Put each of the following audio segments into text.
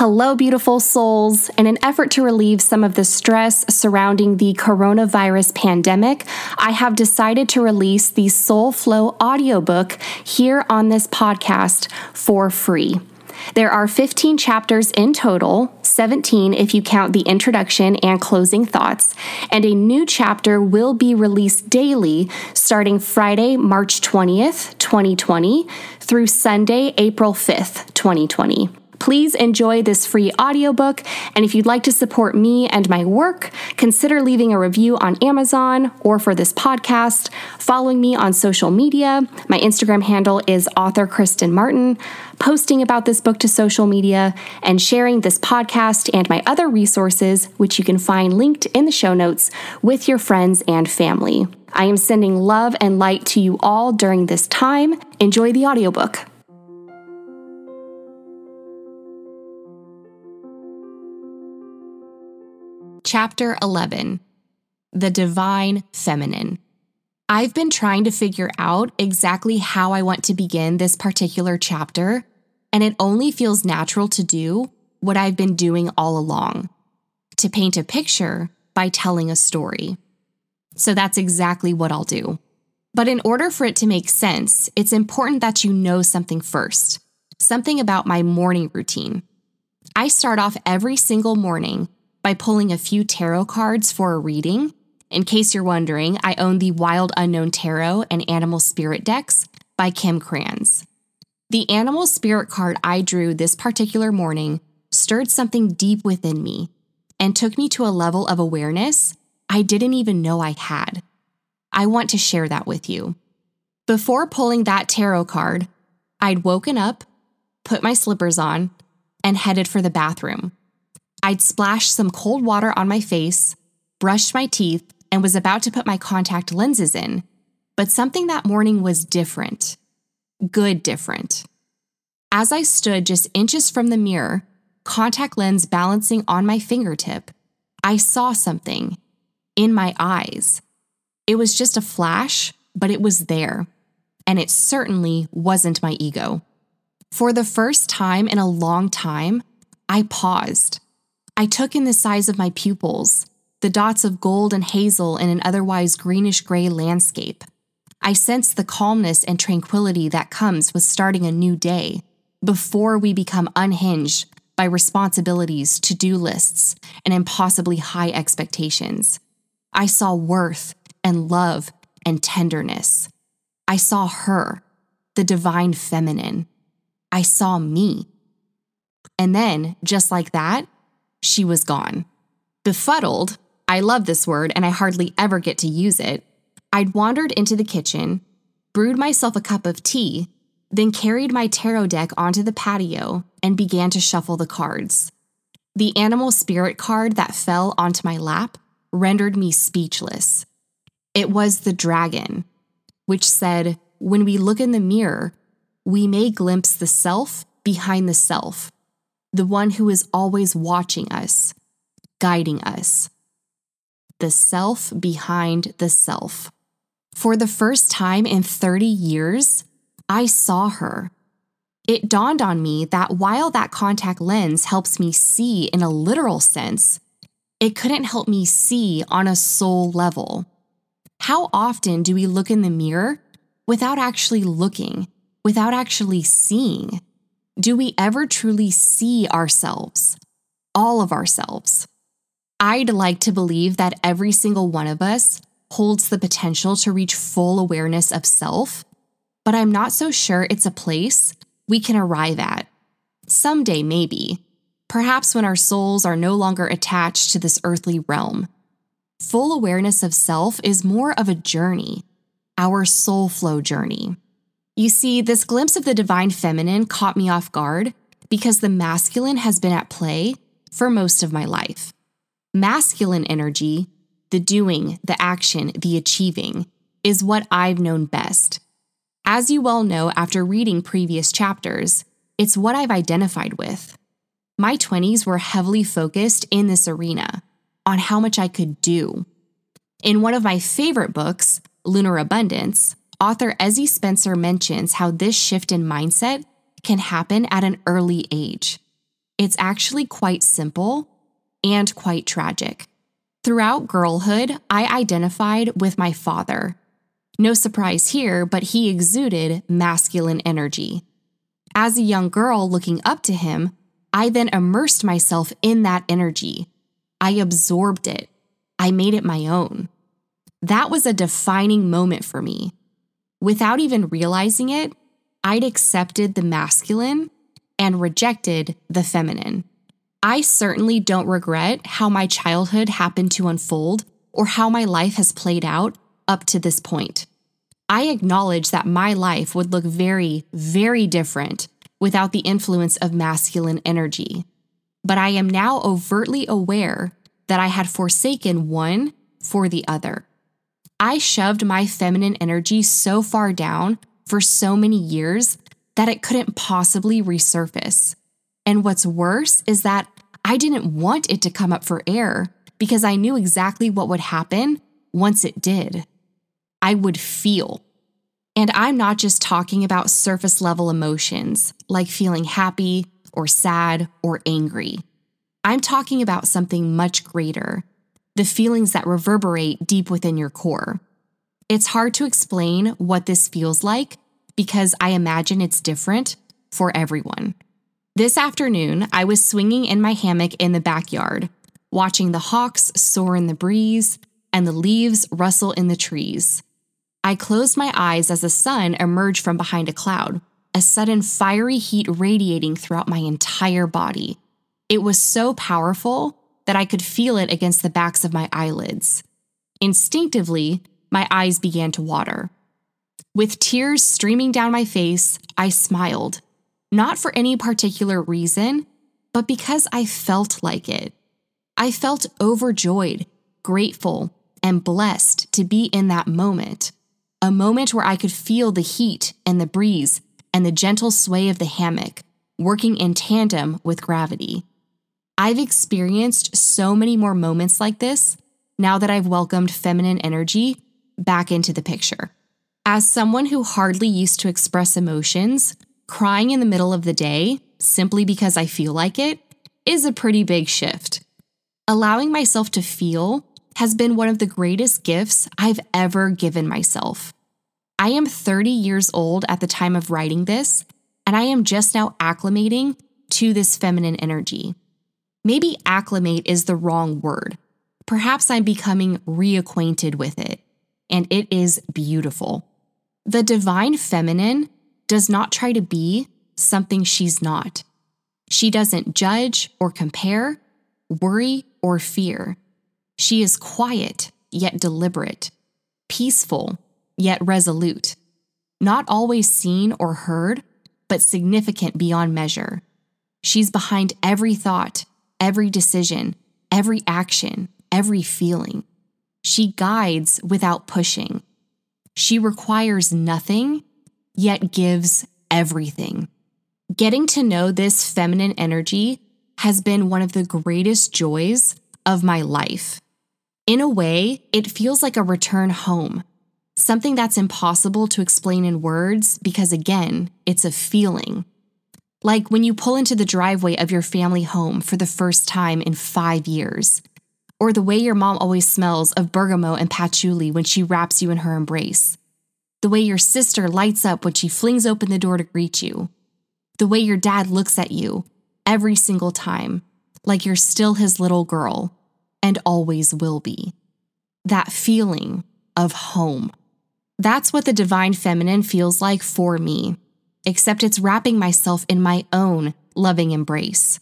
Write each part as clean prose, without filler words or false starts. Hello, beautiful souls. In an effort to relieve some of the stress surrounding the coronavirus pandemic, I have decided to release the Soul Flow audiobook here on this podcast for free. There are 15 chapters in total, 17 if you count the introduction and closing thoughts, and a new chapter will be released daily starting Friday, March 20th, 2020 through Sunday, April 5th, 2020. Please enjoy this free audiobook, and if you'd like to support me and my work, consider leaving a review on Amazon or for this podcast, following me on social media. My Instagram handle is author Kristen Martin, posting about this book to social media, and sharing this podcast and my other resources, which you can find linked in the show notes, with your friends and family. I am sending love and light to you all during this time. Enjoy the audiobook. Chapter 11, The Divine Feminine. I've been trying to figure out exactly how I want to begin this particular chapter, and it only feels natural to do what I've been doing all along, to paint a picture by telling a story. So that's exactly what I'll do. But in order for it to make sense, it's important that you know something first, something about my morning routine. I start off every single morning by pulling a few tarot cards for a reading. In case you're wondering, I own the Wild Unknown Tarot and Animal Spirit decks by Kim Kranz. The Animal Spirit card I drew this particular morning stirred something deep within me and took me to a level of awareness I didn't even know I had. I want to share that with you. Before pulling that tarot card, I'd woken up, put my slippers on, and headed for the bathroom. I'd splashed some cold water on my face, brushed my teeth, and was about to put my contact lenses in, but something that morning was different. Good different. As I stood just inches from the mirror, contact lens balancing on my fingertip, I saw something in my eyes. It was just a flash, but it was there, and it certainly wasn't my ego. For the first time in a long time, I paused. I took in the size of my pupils, the dots of gold and hazel in an otherwise greenish-gray landscape. I sensed the calmness and tranquility that comes with starting a new day before we become unhinged by responsibilities, to-do lists, and impossibly high expectations. I saw worth and love and tenderness. I saw her, the divine feminine. I saw me. And then, just like that, she was gone. Befuddled, I love this word and I hardly ever get to use it, I'd wandered into the kitchen, brewed myself a cup of tea, then carried my tarot deck onto the patio and began to shuffle the cards. The Animal Spirit card that fell onto my lap rendered me speechless. It was the dragon, which said, when we look in the mirror, we may glimpse the self behind the self. The one who is always watching us, guiding us. The self behind the self. For the first time in 30 years, I saw her. It dawned on me that while that contact lens helps me see in a literal sense, it couldn't help me see on a soul level. How often do we look in the mirror without actually looking, without actually seeing? Do we ever truly see ourselves? All of ourselves? I'd like to believe that every single one of us holds the potential to reach full awareness of self, but I'm not so sure it's a place we can arrive at. Someday, maybe. Perhaps when our souls are no longer attached to this earthly realm. Full awareness of self is more of a journey, our soul flow journey. You see, this glimpse of the divine feminine caught me off guard because the masculine has been at play for most of my life. Masculine energy, the doing, the action, the achieving, is what I've known best. As you well know after reading previous chapters, it's what I've identified with. My 20s were heavily focused in this arena, on how much I could do. In one of my favorite books, Lunar Abundance, author Ezzi Spencer mentions how this shift in mindset can happen at an early age. It's actually quite simple and quite tragic. Throughout girlhood, I identified with my father. No surprise here, but he exuded masculine energy. As a young girl looking up to him, I then immersed myself in that energy. I absorbed it. I made it my own. That was a defining moment for me. Without even realizing it, I'd accepted the masculine and rejected the feminine. I certainly don't regret how my childhood happened to unfold or how my life has played out up to this point. I acknowledge that my life would look very, very different without the influence of masculine energy. But I am now overtly aware that I had forsaken one for the other. I shoved my feminine energy so far down for so many years that it couldn't possibly resurface. And what's worse is that I didn't want it to come up for air because I knew exactly what would happen once it did. I would feel. And I'm not just talking about surface level emotions like feeling happy or sad or angry. I'm talking about something much greater, the feelings that reverberate deep within your core. It's hard to explain what this feels like because I imagine it's different for everyone. This afternoon, I was swinging in my hammock in the backyard, watching the hawks soar in the breeze and the leaves rustle in the trees. I closed my eyes as the sun emerged from behind a cloud, a sudden fiery heat radiating throughout my entire body. It was so powerful that I could feel it against the backs of my eyelids. Instinctively, my eyes began to water. With tears streaming down my face, I smiled, not for any particular reason, but because I felt like it. I felt overjoyed, grateful, and blessed to be in that moment, a moment where I could feel the heat and the breeze and the gentle sway of the hammock, working in tandem with gravity. I've experienced so many more moments like this now that I've welcomed feminine energy back into the picture. As someone who hardly used to express emotions, crying in the middle of the day, simply because I feel like it, is a pretty big shift. Allowing myself to feel has been one of the greatest gifts I've ever given myself. I am 30 years old at the time of writing this, and I am just now acclimating to this feminine energy. Maybe acclimate is the wrong word. Perhaps I'm becoming reacquainted with it, and it is beautiful. The divine feminine does not try to be something she's not. She doesn't judge or compare, worry or fear. She is quiet yet deliberate, peaceful yet resolute, not always seen or heard, but significant beyond measure. She's behind every thought, every decision, every action, every feeling. She guides without pushing. She requires nothing, yet gives everything. Getting to know this feminine energy has been one of the greatest joys of my life. In a way, it feels like a return home. Something that's impossible to explain in words because, again, it's a feeling. Like when you pull into the driveway of your family home for the first time in 5 years, or the way your mom always smells of bergamot and patchouli when she wraps you in her embrace, the way your sister lights up when she flings open the door to greet you, the way your dad looks at you every single time, like you're still his little girl and always will be. That feeling of home. That's what the divine feminine feels like for me, except it's wrapping myself in my own loving embrace.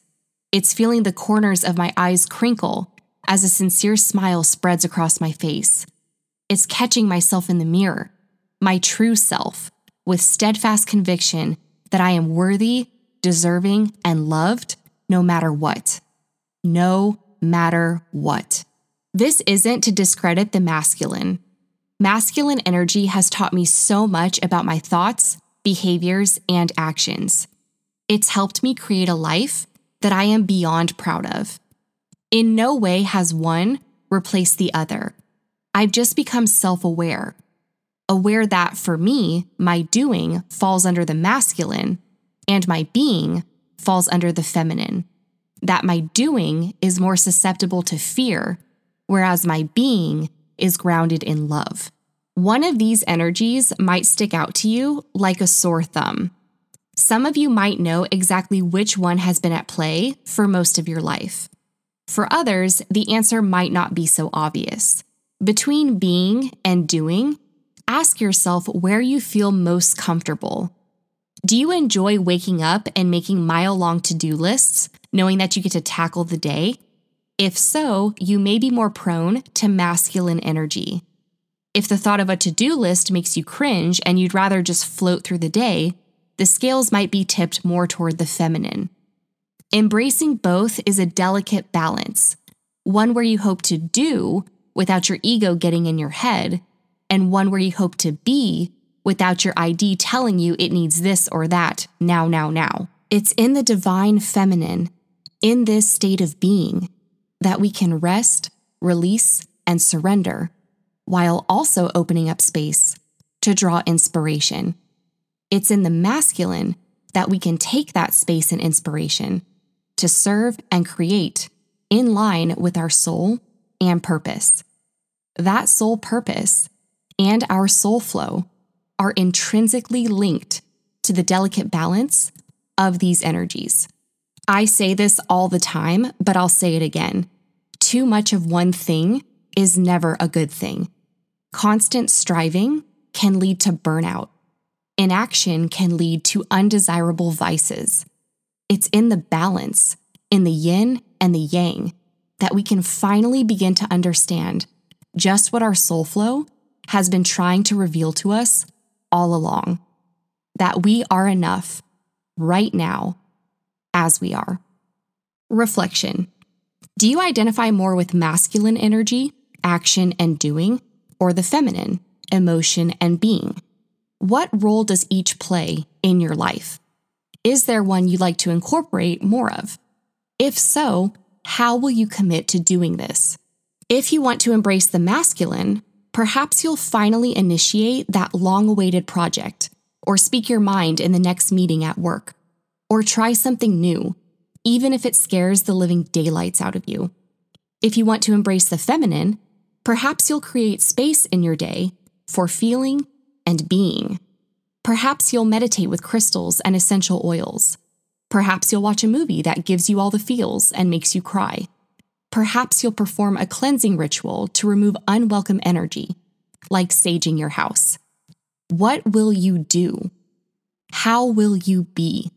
It's feeling the corners of my eyes crinkle as a sincere smile spreads across my face. It's catching myself in the mirror, my true self, with steadfast conviction that I am worthy, deserving, and loved no matter what. No matter what. This isn't to discredit the masculine. Masculine energy has taught me so much about my thoughts, behaviors, and actions. It's helped me create a life that I am beyond proud of. In no way has one replaced the other. I've just become self-aware, aware that for me, my doing falls under the masculine and my being falls under the feminine, that my doing is more susceptible to fear, whereas my being is grounded in love. One of these energies might stick out to you like a sore thumb. Some of you might know exactly which one has been at play for most of your life. For others, the answer might not be so obvious. Between being and doing, ask yourself where you feel most comfortable. Do you enjoy waking up and making mile-long to-do lists, knowing that you get to tackle the day? If so, you may be more prone to masculine energy. If the thought of a to-do list makes you cringe and you'd rather just float through the day, the scales might be tipped more toward the feminine. Embracing both is a delicate balance, one where you hope to do without your ego getting in your head, and one where you hope to be without your ID telling you it needs this or that, now. It's in the divine feminine, in this state of being, that we can rest, release, and surrender, while also opening up space to draw inspiration. It's in the masculine that we can take that space and inspiration to serve and create in line with our soul and purpose. That soul purpose and our soul flow are intrinsically linked to the delicate balance of these energies. I say this all the time, but I'll say it again. Too much of one thing is never a good thing. Constant striving can lead to burnout. Inaction can lead to undesirable vices. It's in the balance, in the yin and the yang, that we can finally begin to understand just what our soul flow has been trying to reveal to us all along, that we are enough right now as we are. Reflection. Do you identify more with masculine energy, action and doing, or the feminine, emotion and being? What role does each play in your life? Is there one you'd like to incorporate more of? If so, how will you commit to doing this? If you want to embrace the masculine, perhaps you'll finally initiate that long-awaited project, or speak your mind in the next meeting at work, or try something new, even if it scares the living daylights out of you. If you want to embrace the feminine, perhaps you'll create space in your day for feeling and being. Perhaps you'll meditate with crystals and essential oils. Perhaps you'll watch a movie that gives you all the feels and makes you cry. Perhaps you'll perform a cleansing ritual to remove unwelcome energy, like saging your house. What will you do? How will you be?